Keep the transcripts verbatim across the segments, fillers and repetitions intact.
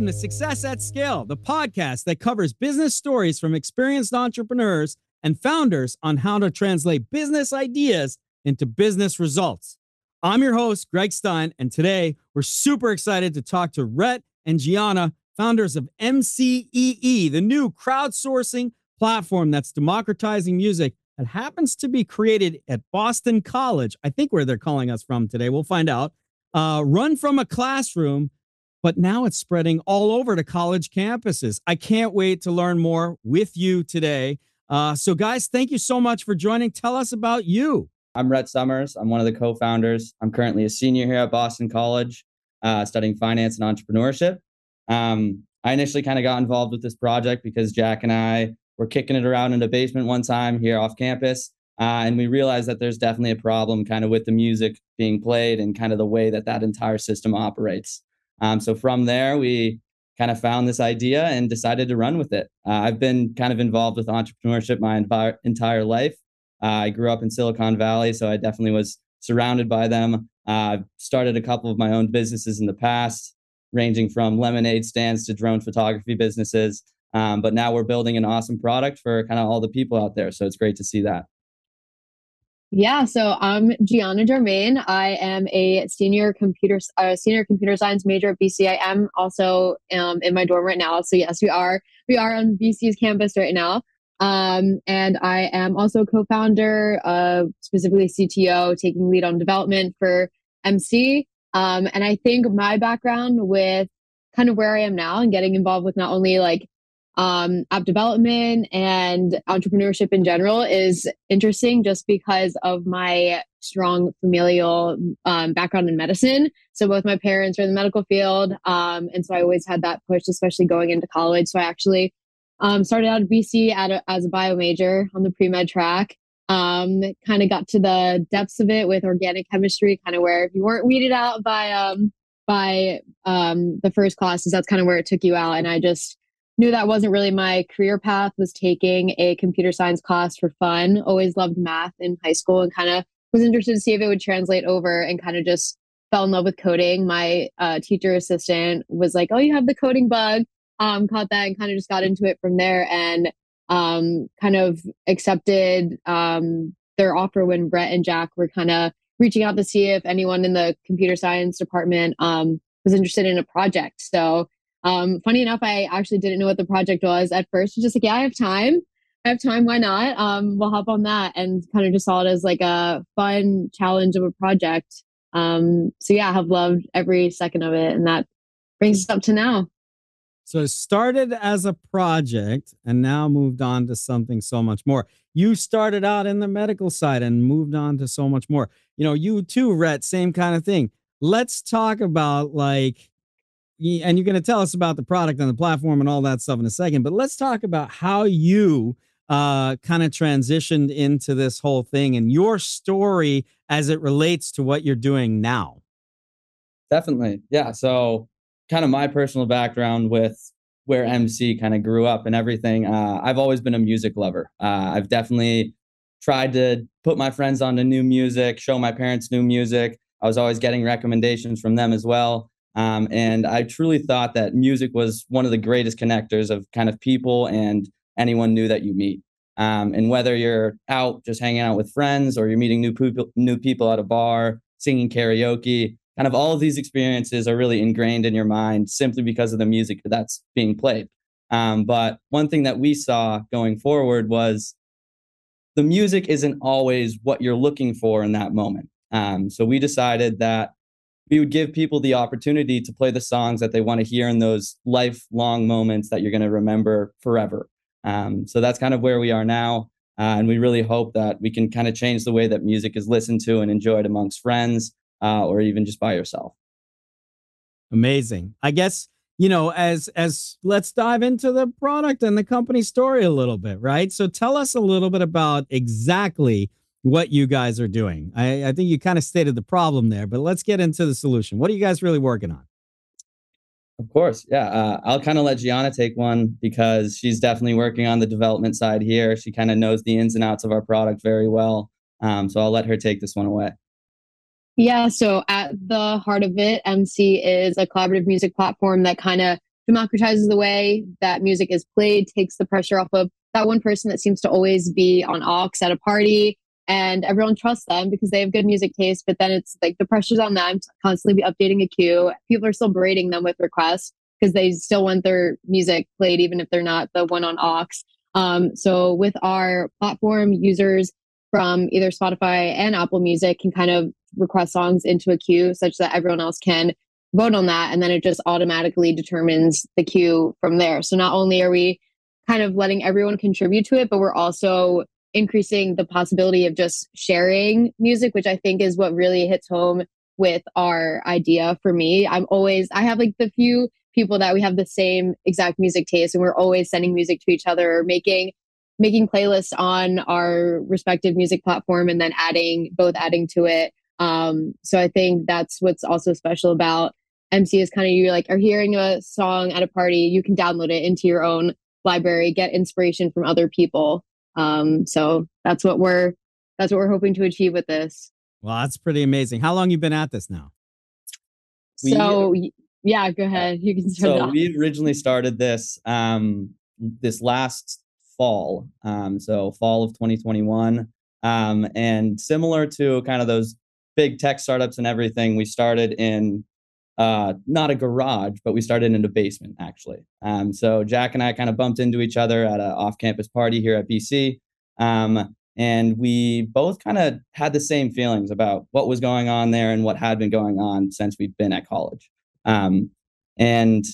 welcome to Success at Scale, the podcast that covers business stories from experienced entrepreneurs and founders on how to translate business ideas into business results. I'm your host, Gregg Stein, and today we're super excited to talk to Rhett and Gianna, founders of M C E E, the new crowdsourcing platform that's democratizing music that happens to be created at Boston College, I think where they're calling us from today. We'll find out. Uh, run from a classroom, but now it's spreading all over to college campuses. I can't wait to learn more with you today. Uh, so guys, thank you so much for joining. Tell us about you. I'm Rhett Summers. I'm one of the co-founders. I'm currently a senior here at Boston College, uh, studying finance and entrepreneurship. Um, I initially kind of got involved with this project because Jack and I were kicking it around in the basement one time here off campus. Uh, and we realized that there's definitely a problem kind of with the music being played and kind of the way that that entire system operates. Um, so from there, we kind of found this idea and decided to run with it. Uh, I've been kind of involved with entrepreneurship my envi- entire life. Uh, I grew up in Silicon Valley, so I definitely was surrounded by them. I've uh, started a couple of my own businesses in the past, ranging from lemonade stands to drone photography businesses. Um, but now we're building an awesome product for kind of all the people out there. So it's great to see that. Yeah, so I'm Gianna Jarmain. I am a senior computer uh, senior computer science major at B C. I am also um, in my dorm right now. So yes, we are we are on B C's campus right now. Um, and I am also co-founder, uh, specifically C T O, taking lead on development for M C. Um, and I think my background with kind of where I am now and getting involved with not only like Um, app development and entrepreneurship in general is interesting just because of my strong familial um, background in medicine. So both my parents are in the medical field. Um, and so I always had that push, especially going into college. So I actually um, started out at B C at a, as a bio major on the pre-med track. Um, kind of got to the depths of it with organic chemistry, kind of where if you weren't weeded out by, um, by um, the first classes, that's kind of where it took you out. And I just knew that wasn't really my career path, was taking a computer science class for fun. Always loved math in high school and kind of was interested to see if it would translate over and kind of just fell in love with coding. My uh, teacher assistant was like, oh, you have the coding bug, um, caught that and kind of just got into it from there and um, kind of accepted um, their offer when Brett and Jack were kind of reaching out to see if anyone in the computer science department um, was interested in a project. So Um, funny enough, I actually didn't know what the project was at first. Just like, yeah, I have time. I have time. Why not? Um, we'll hop on that and kind of just saw it as like a fun challenge of a project. Um, so yeah, I have loved every second of it. And that brings us up to now. So it started as a project and now moved on to something so much more. You started out in the medical side and moved on to so much more. You know, you too, Rhett, same kind of thing. Let's talk about like, and you're going to tell us about the product and the platform and all that stuff in a second, but let's talk about how you uh, kind of transitioned into this whole thing and your story as it relates to what you're doing now. Definitely. Yeah. So kind of my personal background with where M C kind of grew up and everything. Uh, I've always been a music lover. Uh, I've definitely tried to put my friends on to new music, show my parents new music. I was always getting recommendations from them as well. Um, and I truly thought that music was one of the greatest connectors of kind of people and anyone new that you meet. Um, and whether you're out just hanging out with friends or you're meeting new people, new people at a bar, singing karaoke, kind of all of these experiences are really ingrained in your mind simply because of the music that's being played. Um, but one thing that we saw going forward was the music isn't always what you're looking for in that moment. Um, so we decided that we would give people the opportunity to play the songs that they want to hear in those lifelong moments that you're going to remember forever. Um, so that's kind of where we are now. Uh, and we really hope that we can kind of change the way that music is listened to and enjoyed amongst friends uh, or even just by yourself. Amazing. I guess, you know, as as let's dive into the product and the company story a little bit, right? So tell us a little bit about exactly what you guys are doing. I, I think you kind of stated the problem there, but let's get into the solution. What are you guys really working on? Of course. Yeah. Uh, I'll kind of let Gianna take one because she's definitely working on the development side here. She kind of knows the ins and outs of our product very well. Um, so I'll let her take this one away. Yeah. So at the heart of it, M C is a collaborative music platform that kind of democratizes the way that music is played, takes the pressure off of that one person that seems to always be on aux at a party, and everyone trusts them because they have good music taste. But then it's like the pressure's on them to constantly be updating a queue. People are still berating them with requests because they still want their music played, even if they're not the one on aux. Um, so with our platform, users from either Spotify and Apple Music can kind of request songs into a queue such that everyone else can vote on that. And then it just automatically determines the queue from there. So not only are we kind of letting everyone contribute to it, but we're also increasing the possibility of just sharing music, which I think is what really hits home with our idea for me. I'm always, I have like the few people that we have the same exact music taste, and we're always sending music to each other or making making playlists on our respective music platform and then adding both adding to it. Um, so I think that's what's also special about M C E E is kind of you're like are hearing a song at a party, you can download it into your own library, get inspiration from other people. Um, so that's what we're that's what we're hoping to achieve with this. Well, wow, that's pretty amazing. How long you been at this now? We, so yeah, go ahead. You can start. So off. We originally started this um, this last fall, um, so fall of twenty twenty-one, um, and similar to kind of those big tech startups and everything, we started in uh, not a garage, but we started in a basement actually. Um, so Jack and I kind of bumped into each other at an off-campus party here at B C. Um, and we both kind of had the same feelings about what was going on there and what had been going on since we've been at college. Um, and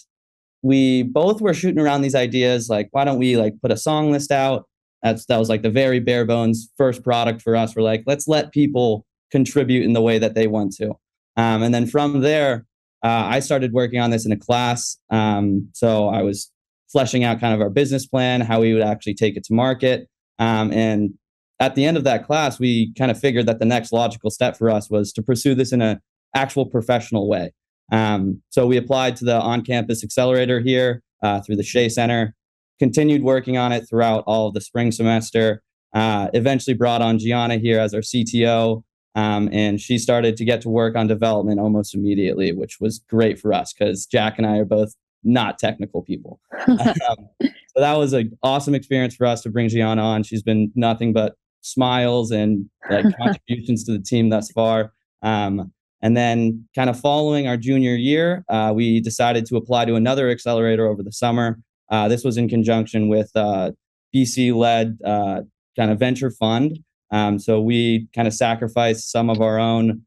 we both were shooting around these ideas, like, why don't we like put a song list out? That's, that was like the very bare bones first product for us. We're like, let's let people contribute in the way that they want to. Um, and then from there, uh, I started working on this in a class. Um, so I was fleshing out kind of our business plan, how we would actually take it to market. Um, and at the end of that class, we kind of figured that the next logical step for us was to pursue this in an actual professional way. Um, so we applied to the on-campus accelerator here uh, through the Shea Center, continued working on it throughout all of the spring semester, uh, eventually brought on Gianna here as our C T O. Um, and she started to get to work on development almost immediately, which was great for us because Jack and I are both not technical people. um, so that was an awesome experience for us to bring Gianna on. She's been nothing but smiles and like contributions to the team thus far. Um, And then kind of following our junior year, uh, we decided to apply to another accelerator over the summer. Uh, this was in conjunction with uh, B C-led uh, kind of venture fund. Um, so we kind of sacrificed some of our own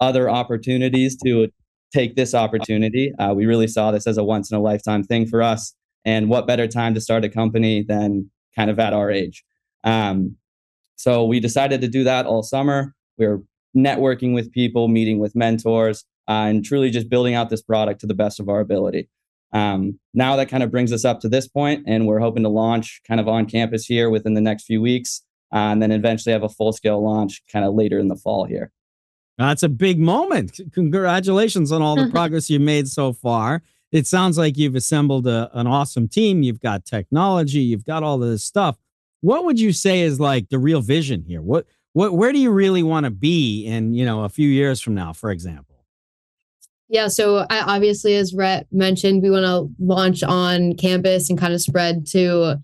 other opportunities to take this opportunity. Uh, we really saw this as a once in a lifetime thing for us. And what better time to start a company than kind of at our age. Um, so we decided to do that all summer. We were networking with people, meeting with mentors, uh, and truly just building out this product to the best of our ability. Um, now that kind of brings us up to this point, and we're hoping to launch kind of on campus here within the next few weeks, uh, and then eventually have a full-scale launch kind of later in the fall here. That's a big moment. Congratulations on all the progress you've made so far. It sounds like you've assembled a, an awesome team. You've got technology, you've got all of this stuff. What would you say is like the real vision here? What What, where do you really want to be in, you know, a few years from now, for example? Yeah, so I, obviously, as Rhett mentioned, we want to launch on campus and kind of spread to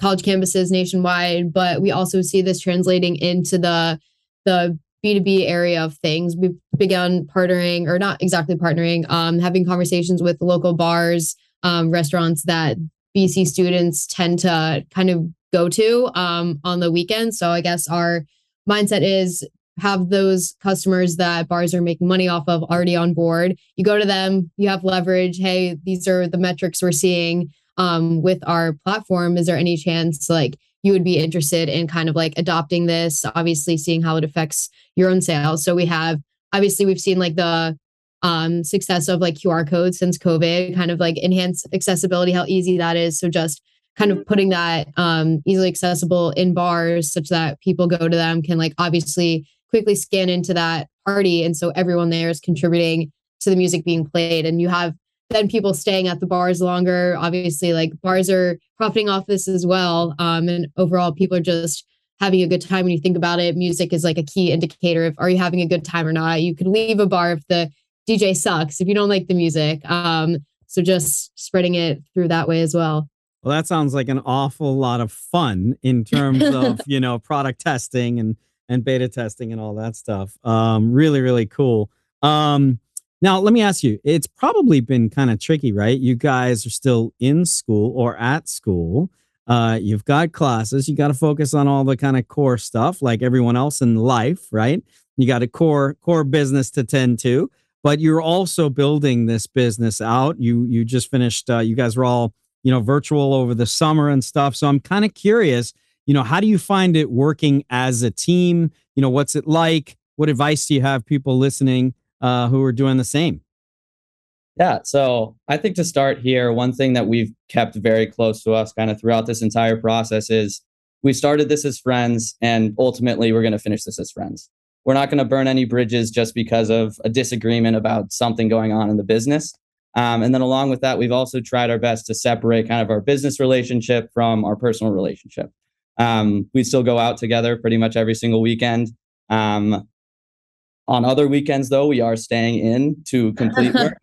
college campuses nationwide. But we also see this translating into the the B two B area of things. We've begun partnering, or not exactly partnering, um, having conversations with local bars, um, restaurants that B C students tend to kind of go to um, on the weekends. So I guess our mindset is have those customers that bars are making money off of already on board. You go to them, you have leverage. Hey, these are the metrics we're seeing um, with our platform. Is there any chance like you would be interested in kind of like adopting this, obviously seeing how it affects your own sales? So we have, obviously we've seen like the um, success of like Q R codes since COVID, kind of like enhanced accessibility, how easy that is. So just kind of putting that um, easily accessible in bars such that people go to them can like obviously quickly scan into that party. And so everyone there is contributing to the music being played. And you have then people staying at the bars longer. Obviously, like bars are profiting off this as well. Um, and overall, people are just having a good time. When you think about it, music is like a key indicator of are you having a good time or not. You could leave a bar if the D J sucks, if you don't like the music. Um, So just spreading it through that way as well. Well, that sounds like an awful lot of fun in terms of, you know, product testing and, and beta testing and all that stuff. Um, really, really cool. Um, now, let me ask you, it's probably been kind of tricky, right? You guys are still in school or at school. Uh, you've got classes. You got to focus on all the kind of core stuff like everyone else in life, right? You got a core core business to tend to, but you're also building this business out. You you just finished, uh, you guys were all, you know, virtual over the summer and stuff. So I'm kind of curious, you know, how do you find it working as a team? You know, what's it like? What advice do you have people listening uh, who are doing the same? Yeah. So I think to start here, one thing that we've kept very close to us kind of throughout this entire process is we started this as friends, and ultimately we're going to finish this as friends. We're not going to burn any bridges just because of a disagreement about something going on in the business. Um, and then along with that, we've also tried our best to separate kind of our business relationship from our personal relationship. Um, we still go out together pretty much every single weekend. Um, on other weekends, though, we are staying in to complete work.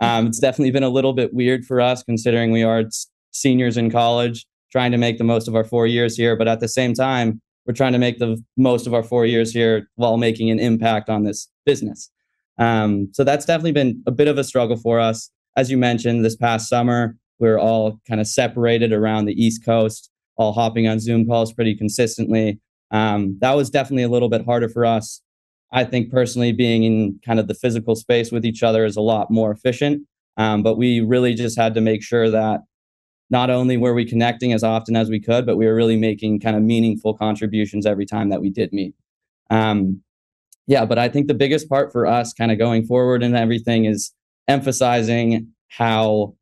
Um, it's definitely been a little bit weird for us considering we are seniors in college, trying to make the most of our four years here. But at the same time, we're trying to make the most of our four years here while making an impact on this business. Um, so that's definitely been a bit of a struggle for us. As you mentioned, this past summer, we were all kind of separated around the East Coast, all hopping on Zoom calls pretty consistently. Um, that was definitely a little bit harder for us. I think personally being in kind of the physical space with each other is a lot more efficient. Um, but we really just had to make sure that not only were we connecting as often as we could, but we were really making kind of meaningful contributions every time that we did meet. Um, Yeah, but I think the biggest part for us kind of going forward and everything is emphasizing how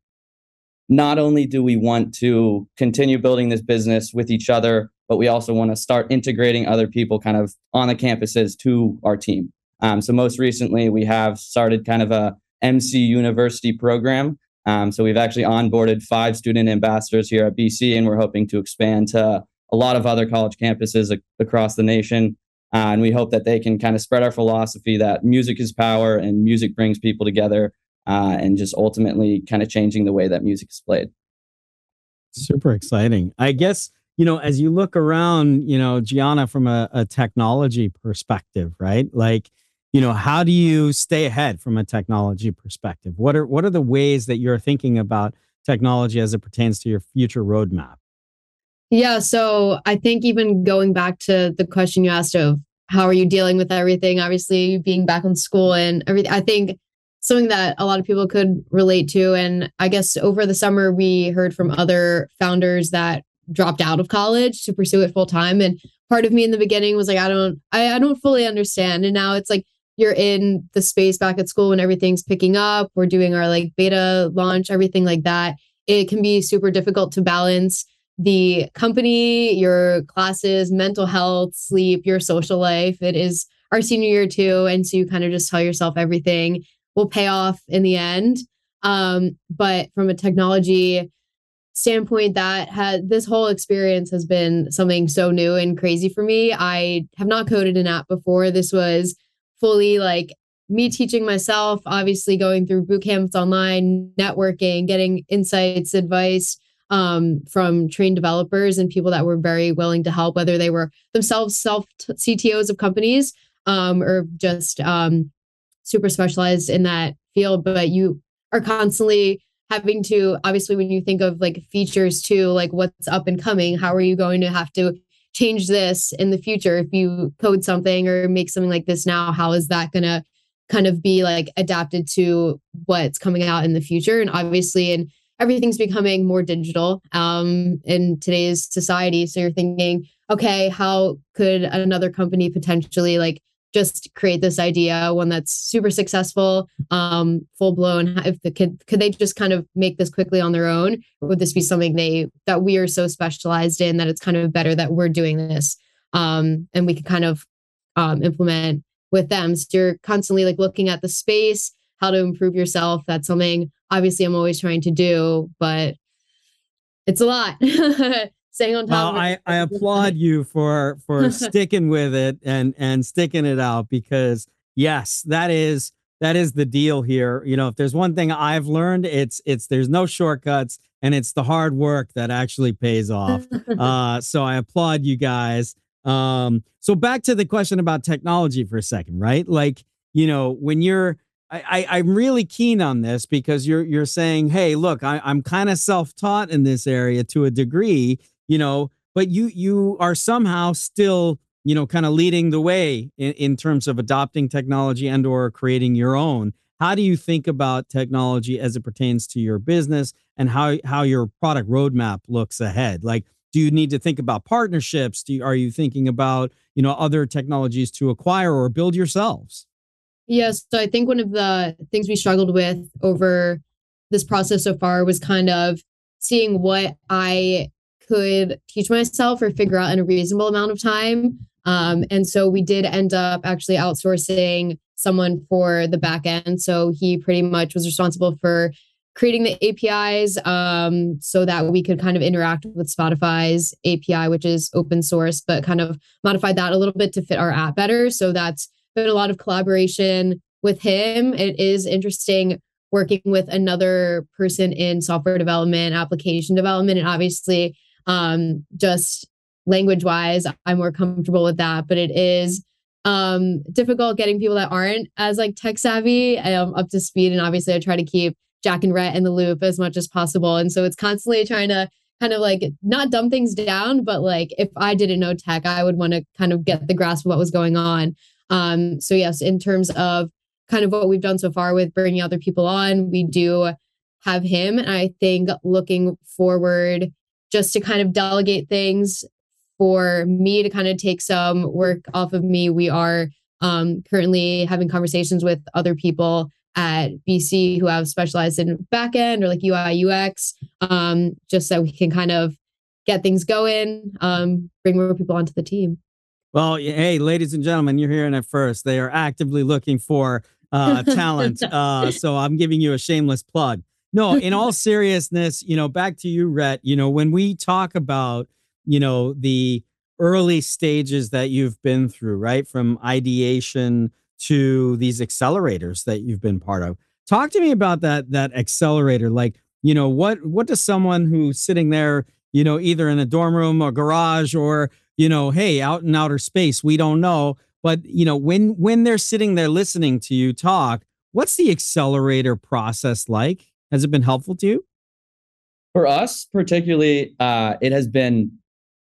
not only do we want to continue building this business with each other, but we also want to start integrating other people kind of on the campuses to our team. Um, so most recently, we have started kind of a M C University program. Um, so we've actually onboarded five student ambassadors here at B C, and we're hoping to expand to a lot of other college campuses ac- across the nation. Uh, and we hope that they can kind of spread our philosophy that music is power and music brings people together uh, and just ultimately kind of changing the way that music is played. Super exciting. I guess, you know, as you look around, you know, Gianna, from a, a technology perspective, right? Like, you know, how do you stay ahead from a technology perspective? What are what are the ways that you're thinking about technology as it pertains to your future roadmap? Yeah. So I think even going back to the question you asked of how are you dealing with everything, obviously being back in school and everything, I think something that a lot of people could relate to. And I guess over the summer, we heard from other founders that dropped out of college to pursue it full time. And part of me in the beginning was like, I don't, I, I don't fully understand. And now it's like, you're in the space back at school when everything's picking up. We're doing our like beta launch, everything like that. It can be super difficult to balance the company, your classes, mental health, sleep, your social life. It is our senior year too. And so you kind of just tell yourself everything will pay off in the end. Um, but from a technology standpoint, that had this whole experience has been something so new and crazy for me. I have not coded an app before. This was fully like me teaching myself, obviously going through boot camps online, networking, getting insights, advice, Um, from trained developers and people that were very willing to help, whether they were themselves self C T Os of companies um, or just um, super specialized in that field. But you are constantly having to, obviously, when you think of like features too, like what's up and coming, how are you going to have to change this in the future? If you code something or make something like this now, how is that going to kind of be like adapted to what's coming out in the future? And obviously, in everything's becoming more digital um, in today's society. So you're thinking, okay, how could another company potentially like just create this idea, one that's super successful, um, full blown? If the kid could they just kind of make this quickly on their own? Or would this be something they that we are so specialized in that it's kind of better that we're doing this um, and we can kind of um, implement with them? So you're constantly like looking at the space, how to improve yourself. That's something obviously I'm always trying to do, but it's a lot. Staying on top. Well, of it. I, I applaud you for for sticking with it and and sticking it out because yes, that is that is the deal here. You know, if there's one thing I've learned, it's it's there's no shortcuts, and it's the hard work that actually pays off. uh, so I applaud you guys. Um, so back to the question about technology for a second, right? Like, you know, when you're, I, I, I'm really keen on this because you're you're saying, hey, look, I, I'm kind of self-taught in this area to a degree, you know, but you you are somehow still, you know, kind of leading the way in, in terms of adopting technology and or creating your own. How do you think about technology as it pertains to your business and how, how your product roadmap looks ahead? Like, do you need to think about partnerships? Do you, are you thinking about, you know, other technologies to acquire or build yourselves? Yes. So I think one of the things we struggled with over this process so far was kind of seeing what I could teach myself or figure out in a reasonable amount of time. Um, and so we did end up actually outsourcing someone for the back end. So he pretty much was responsible for creating the A P Is um, so that we could kind of interact with Spotify's A P I, which is open source, but kind of modified that a little bit to fit our app better. So that's been a lot of collaboration with him. It is interesting working with another person in software development, application development, and obviously um, just language wise, I'm more comfortable with that, but it is um, difficult getting people that aren't as like tech savvy um, up to speed. And obviously I try to keep Jack and Rhett in the loop as much as possible. And so it's constantly trying to kind of like not dumb things down, but like if I didn't know tech, I would want to kind of get the grasp of what was going on. Um, so yes, in terms of kind of what we've done so far with bringing other people on, we do have him. And I think looking forward just to kind of delegate things for me to kind of take some work off of me. We are um, currently having conversations with other people at B C who have specialized in backend or like U I U X, um, just so we can kind of get things going, um, bring more people onto the team. Well, hey, ladies and gentlemen, you're hearing it first. They are actively looking for uh, talent. uh, so I'm giving you a shameless plug. No, in all seriousness, you know, back to you, Rhett, you know, when we talk about, you know, the early stages that you've been through, right? From ideation to these accelerators that you've been part of. Talk to me about that, that accelerator. Like, you know, what, what does someone who's sitting there, you know, either in a dorm room or garage or, you know, hey, out in outer space, we don't know. But, you know, when, when they're sitting there listening to you talk, what's the accelerator process like? Has it been helpful to you? For us, particularly, uh, it has been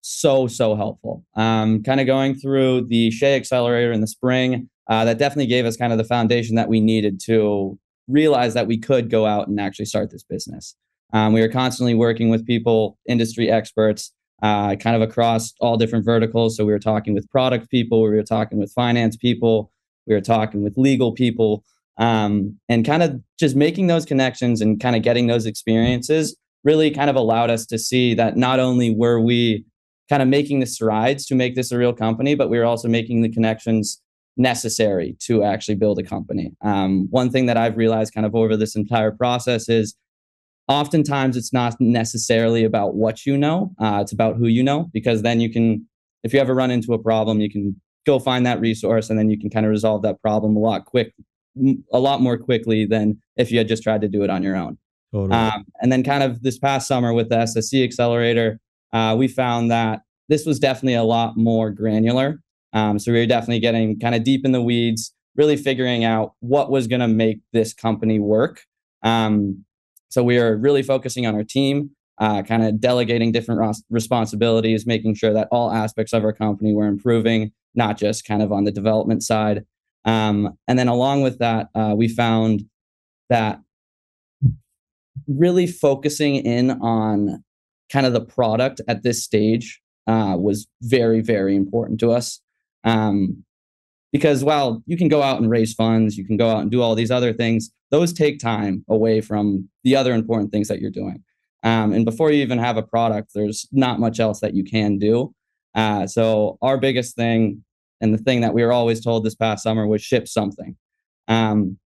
so, so helpful. Um, kind of going through the Shea Accelerator in the spring, Uh, that definitely gave us kind of the foundation that we needed to realize that we could go out and actually start this business. Um, we were constantly working with people, industry experts, uh, kind of across all different verticals. So we were talking with product people, we were talking with finance people, we were talking with legal people, um, and kind of just making those connections and kind of getting those experiences really kind of allowed us to see that not only were we kind of making the strides to make this a real company, but we were also making the connections necessary to actually build a company. Um, one thing that I've realized kind of over this entire process is oftentimes it's not necessarily about what you know, uh, it's about who you know, because then you can, if you ever run into a problem, you can go find that resource and then you can kind of resolve that problem a lot quick, a lot more quickly than if you had just tried to do it on your own. Totally. Um, and then kind of this past summer with the S S C Accelerator, uh, we found that this was definitely a lot more granular. Um, so we were definitely getting kind of deep in the weeds, really figuring out what was going to make this company work. Um, so we are really focusing on our team, uh, kind of delegating different ros- responsibilities, making sure that all aspects of our company were improving, not just kind of on the development side. Um, and then along with that, uh, we found that really focusing in on kind of the product at this stage uh, was very, very important to us. Um, because while you can go out and raise funds, you can go out and do all these other things, those take time away from the other important things that you're doing. Um, and before you even have a product, there's not much else that you can do. Uh, so our biggest thing and the thing that we were always told this past summer was ship something. Um,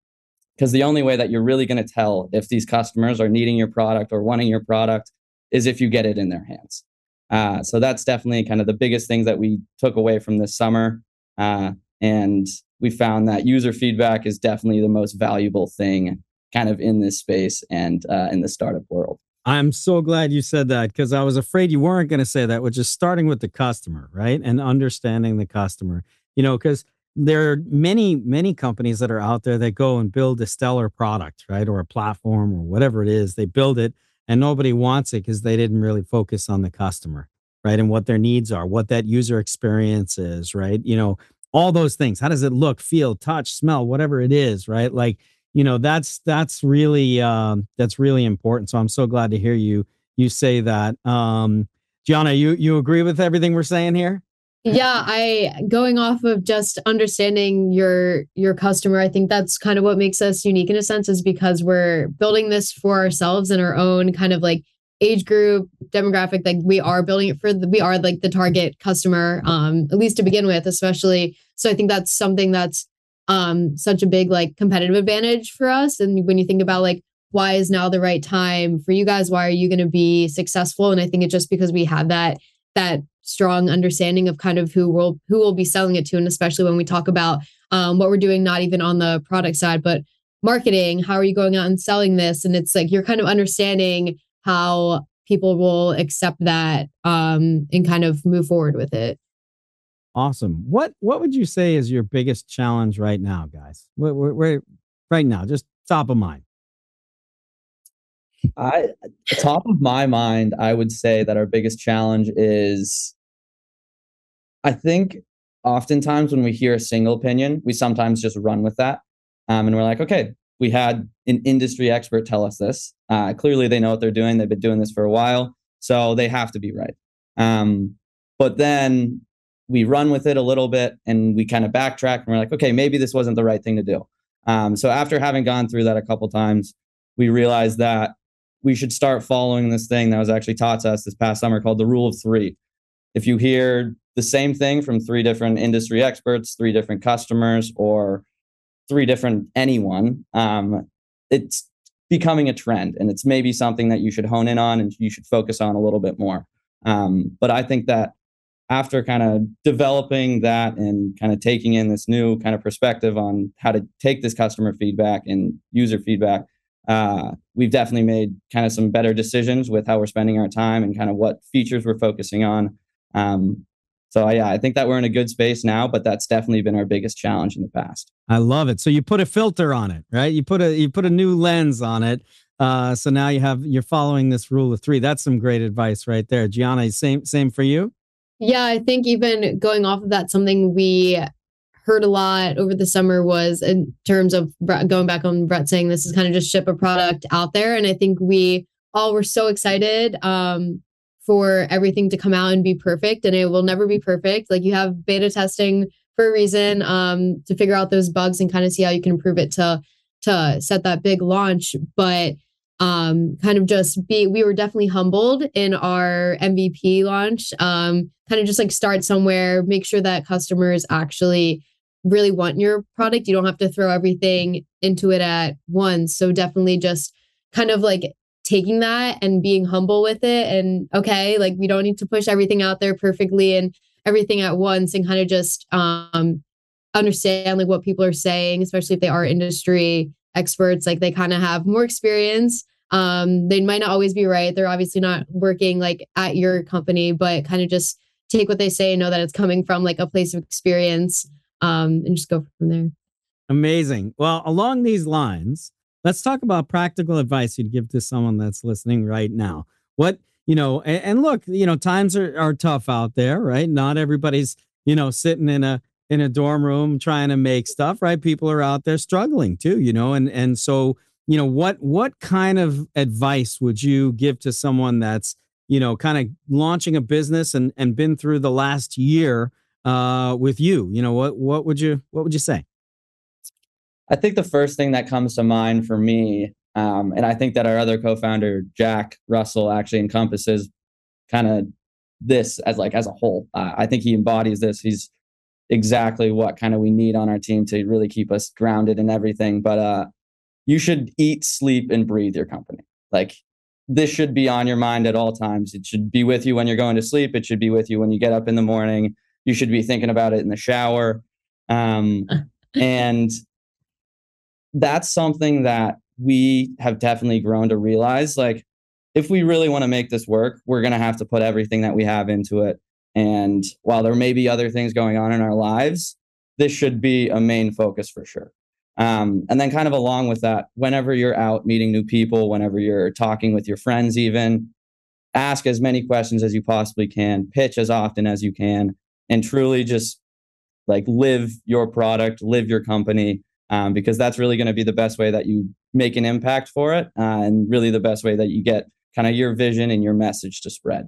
because the only way that you're really going to tell if these customers are needing your product or wanting your product is if you get it in their hands. Uh, so that's definitely kind of the biggest things that we took away from this summer. Uh, and we found that user feedback is definitely the most valuable thing kind of in this space and uh, in the startup world. I'm so glad you said that, because I was afraid you weren't going to say that, which is starting with the customer, right? And understanding the customer, you know, because there are many, many companies that are out there that go and build a stellar product, right? Or a platform or whatever it is, they build it and nobody wants it because they didn't really focus on the customer, right? And what their needs are, what that user experience is, right? You know, all those things. How does it look, feel, touch, smell, whatever it is, right? Like, you know, that's, that's really, um, that's really important. So I'm so glad to hear you, you say that. Um, Gianna, you, you agree with everything we're saying here? Yeah. I, going off of just understanding your, your customer, I think that's kind of what makes us unique in a sense, is because we're building this for ourselves and our own kind of like age group demographic. Like we are building it for the, we are like the target customer, um, at least to begin with, especially. So I think that's something that's, um, such a big like competitive advantage for us. And when you think about like, why is now the right time for you guys? Why are you going to be successful? And I think it's just because we have that, that strong understanding of kind of who will, who will be selling it to. And especially when we talk about, um, what we're doing, not even on the product side, but marketing, how are you going out and selling this? And it's like, you're kind of understanding how people will accept that, um, and kind of move forward with it. Awesome. What what would you say is your biggest challenge right now, guys? We're, we're, we're right now, just top of mind. I top of my mind, I would say that our biggest challenge is, I think oftentimes when we hear a single opinion, we sometimes just run with that. Um, and we're like, okay, we had an industry expert tell us this. Uh, clearly, they know what they're doing. They've been doing this for a while, so they have to be right. Um, but then we run with it a little bit and we kind of backtrack and we're like, okay, maybe this wasn't the right thing to do. Um, so after having gone through that a couple times, we realized that we should start following this thing that was actually taught to us this past summer called the rule of three. If you hear the same thing from three different industry experts, three different customers, or three different anyone, um, it's becoming a trend and it's maybe something that you should hone in on and you should focus on a little bit more. Um, but I think that after kind of developing that and kind of taking in this new kind of perspective on how to take this customer feedback and user feedback, uh, we've definitely made kind of some better decisions with how we're spending our time and kind of what features we're focusing on. Um, so yeah, I think that we're in a good space now, but that's definitely been our biggest challenge in the past. I love it. So you put a filter on it, right? You put a, you put a new lens on it. Uh, so now you have, you're following this rule of three. That's some great advice right there. Gianna, same, same for you. Yeah, I think even going off of that, something we heard a lot over the summer was in terms of going back on Rhett saying this is kind of just ship a product out there. And I think we all were so excited um, for everything to come out and be perfect. And it will never be perfect. Like you have beta testing for a reason um, to figure out those bugs and kind of see how you can improve it to to set that big launch. But um, kind of just be, we were definitely humbled in our M V P launch, um, kind of just like start somewhere, make sure that customers actually really want your product. You don't have to throw everything into it at once. So definitely just kind of like taking that and being humble with it. And okay, like we don't need to push everything out there perfectly and everything at once, and kind of just, um, understand like what people are saying, especially if they are industry experts, like they kind of have more experience. Um, they might not always be right. They're obviously not working like at your company, but kind of just take what they say and know that it's coming from like a place of experience, um, and just go from there. Amazing. Well, along these lines, let's talk about practical advice you'd give to someone that's listening right now. What, you know, and, and look, you know, times are, are tough out there, right? Not everybody's, you know, sitting in a in a dorm room trying to make stuff, right? People are out there struggling too, you know? And, and so, you know, what, what kind of advice would you give to someone that's, you know, kind of launching a business and, and been through the last year, uh, with you, you know, what, what would you, what would you say? I think the first thing that comes to mind for me, um, and I think that our other co-founder, Jack Russell, actually encompasses kind of this as like, as a whole, uh, I think he embodies this. He's exactly what kind of we need on our team to really keep us grounded in everything. But uh, you should eat, sleep, and breathe your company. Like this should be on your mind at all times. It should be with you when you're going to sleep. It should be with you when you get up in the morning. You should be thinking about it in the shower. Um, And that's something that we have definitely grown to realize, like, if we really want to make this work, we're going to have to put everything that we have into it. And while there may be other things going on in our lives, this should be a main focus for sure. Um, and then kind of along with that, whenever you're out meeting new people, whenever you're talking with your friends, even ask as many questions as you possibly can, pitch as often as you can, and truly just like live your product, live your company, um, because that's really going to be the best way that you make an impact for it, uh, and really the best way that you get kind of your vision and your message to spread.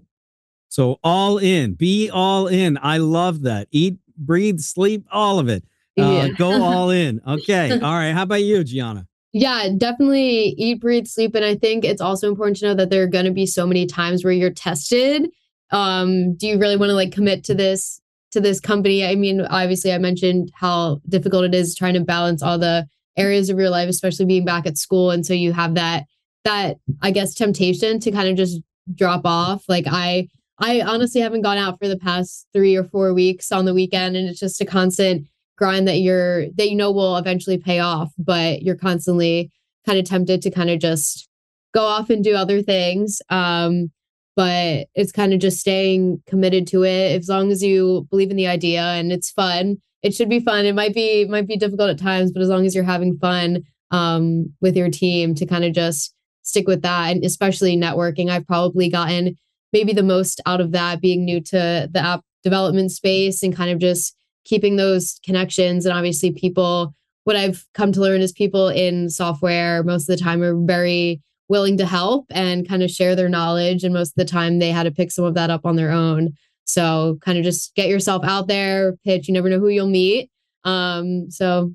So all in, be all in. I love that. Eat, breathe, sleep, all of it. Uh, yeah. Go all in. Okay. All right. How about you, Gianna? Yeah, definitely eat, breathe, sleep. And I think it's also important to know that there are going to be so many times where you're tested. Um, do you really want to like commit to this, to this company? I mean, obviously I mentioned how difficult it is trying to balance all the areas of your life, especially being back at school. And so you have that, that, I guess, temptation to kind of just drop off. Like I, I honestly haven't gone out for the past three or four weeks on the weekend, and it's just a constant grind that you're, that you know will eventually pay off, but you're constantly kind of tempted to kind of just go off and do other things. Um, but it's kind of just staying committed to it. As long as you believe in the idea and it's fun, it should be fun. It might be, might be difficult at times, but as long as you're having fun um, with your team, to kind of just stick with that. And especially networking, I've probably gotten maybe the most out of that, being new to the app development space and kind of just keeping those connections. And obviously people, what I've come to learn is people in software most of the time are very willing to help and kind of share their knowledge. And most of the time they had to pick some of that up on their own. So kind of just get yourself out there, pitch, you never know who you'll meet. Um, so,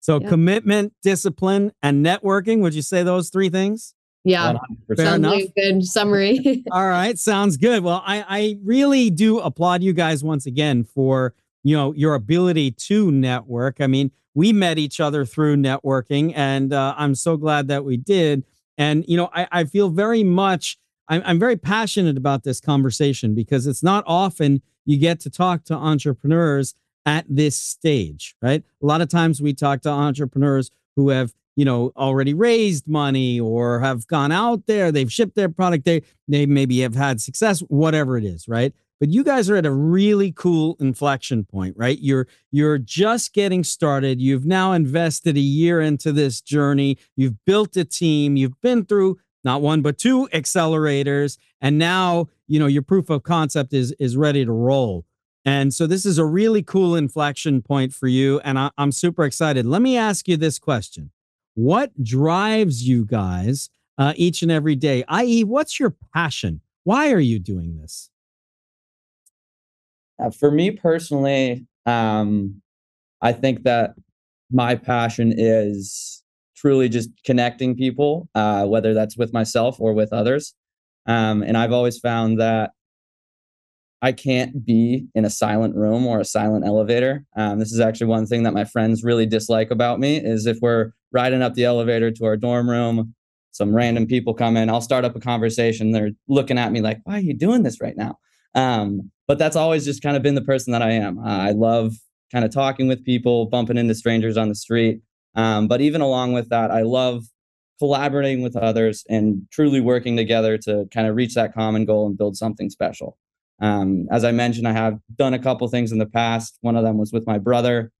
so yeah. Commitment, discipline, and networking. Would you say those three things? Yeah, sounds like a good summary. All right, sounds good. Well, I, I really do applaud you guys once again for, you know, your ability to network. I mean, we met each other through networking, and uh, I'm so glad that we did. And, you know, I, I feel very much, I'm, I'm very passionate about this conversation, because it's not often you get to talk to entrepreneurs at this stage, right? A lot of times we talk to entrepreneurs who have, you know, already raised money or have gone out there, they've shipped their product, they they maybe have had success, whatever it is, right? But you guys are at a really cool inflection point, right? You're you're just getting started. You've now invested a year into this journey. You've built a team. You've been through not one, but two accelerators. And now, you know, your proof of concept is is ready to roll. And so this is a really cool inflection point for you. And I, I'm super excited. Let me ask you this question. What drives you guys uh, each and every day? that is, what's your passion? Why are you doing this? Uh, for me personally, um, I think that my passion is truly just connecting people, uh, whether that's with myself or with others. Um, and I've always found that I can't be in a silent room or a silent elevator. Um, this is actually one thing that my friends really dislike about me, is if we're riding up the elevator to our dorm room, some random people come in, I'll start up a conversation. They're looking at me like, why are you doing this right now? Um, but that's always just kind of been the person that I am. Uh, I love kind of talking with people, bumping into strangers on the street. Um, but even along with that, I love collaborating with others and truly working together to kind of reach that common goal and build something special. Um, as I mentioned, I have done a couple things in the past. One of them was with my brother,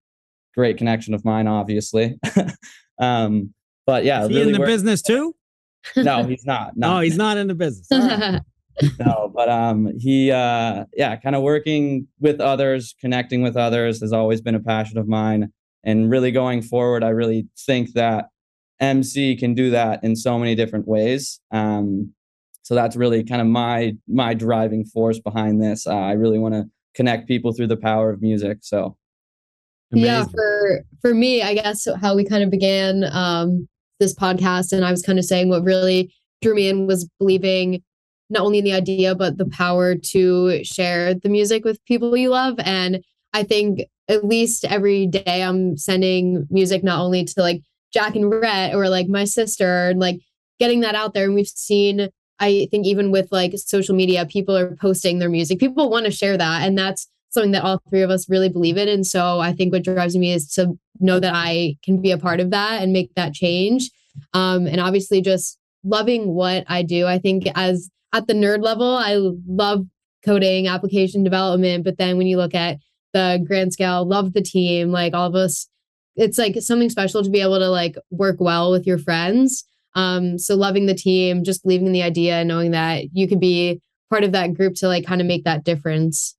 great connection of mine, obviously. um, but yeah, is he really in the work- business too? No, he's not. No, no he's not in the business. Right. No, but um, he, uh, yeah, kind of working with others, connecting with others has always been a passion of mine. And really going forward, I really think that M C can do that in so many different ways. Um, So that's really kind of my my driving force behind this. Uh, I really want to connect people through the power of music. So, amazing. Yeah, for for me, I guess how we kind of began um, this podcast, and I was kind of saying what really drew me in was believing not only in the idea, but the power to share the music with people you love. And I think at least every day I'm sending music not only to like Jack and Rhett or like my sister, and like getting that out there. And we've seen, I think even with like social media, people are posting their music. People want to share that. And that's something that all three of us really believe in. And so I think what drives me is to know that I can be a part of that and make that change. Um, and obviously just loving what I do. I think as at the nerd level, I love coding, application development. But then when you look at the grand scale, love the team, like all of us, it's like something special to be able to like work well with your friends. Um, so loving the team, just believing in the idea and knowing that you could be part of that group to like kind of make that difference.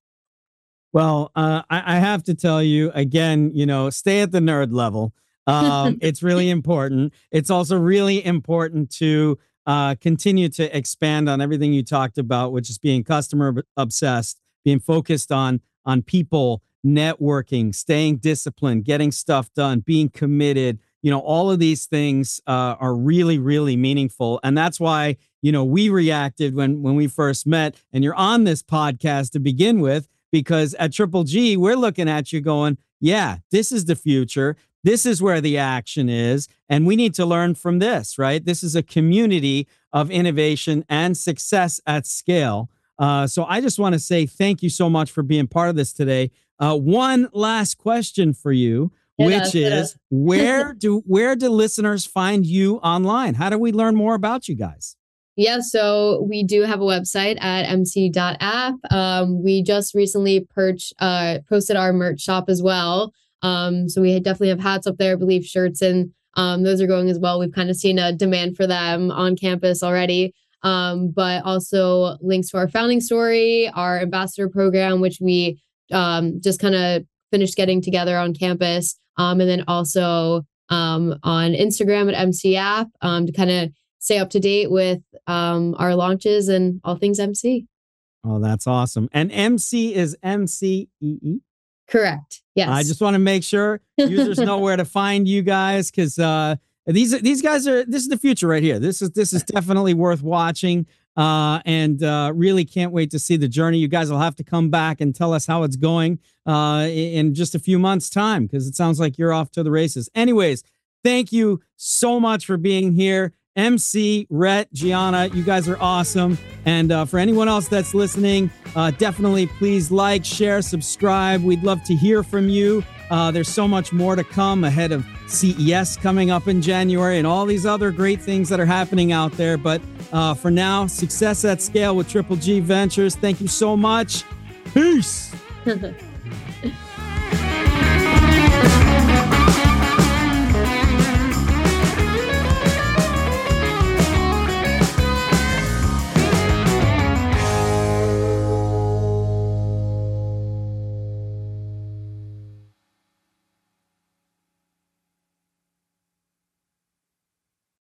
Well, uh, I, I have to tell you again, you know, stay at the nerd level. Um, it's really important. It's also really important to uh, continue to expand on everything you talked about, which is being customer obsessed, being focused on on people, networking, staying disciplined, getting stuff done, being committed. You know, all of these things uh, are really, really meaningful. And that's why, you know, we reacted when when we first met, and you're on this podcast to begin with. Because at Triple G, we're looking at you going, yeah, this is the future. This is where the action is. And we need to learn from this, right? This is a community of innovation and success at scale. Uh, so I just want to say thank you so much for being part of this today. Uh, one last question for you, yeah, which yeah. is where do where do listeners find you online? How do we learn more about you guys? Yeah, so we do have a website at m c e dot app. Um, we just recently perch, uh, posted our merch shop as well. Um, so we definitely have hats up there, I believe shirts, and um, those are going as well. We've kind of seen a demand for them on campus already, um, but also links to our founding story, our ambassador program, which we um, just kind of finished getting together on campus. Um, and then also um, on Instagram at m c app um, to kind of stay up to date with um, our launches and all things M C. Oh, that's awesome. And M C is M C E E? Correct. Yes. I just want to make sure users know where to find you guys, because uh, these these guys are, this is the future right here. This is this is definitely worth watching, uh, and uh, really can't wait to see the journey. You guys will have to come back and tell us how it's going uh, in just a few months' time, because it sounds like you're off to the races. Anyways, thank you so much for being here. M C, Rhett, Gianna, you guys are awesome. And uh, for anyone else that's listening, uh, definitely please like, share, subscribe. We'd love to hear from you. Uh, there's so much more to come ahead of C E S coming up in January and all these other great things that are happening out there. But uh, for now, success at scale with Triple G Ventures. Thank you so much. Peace.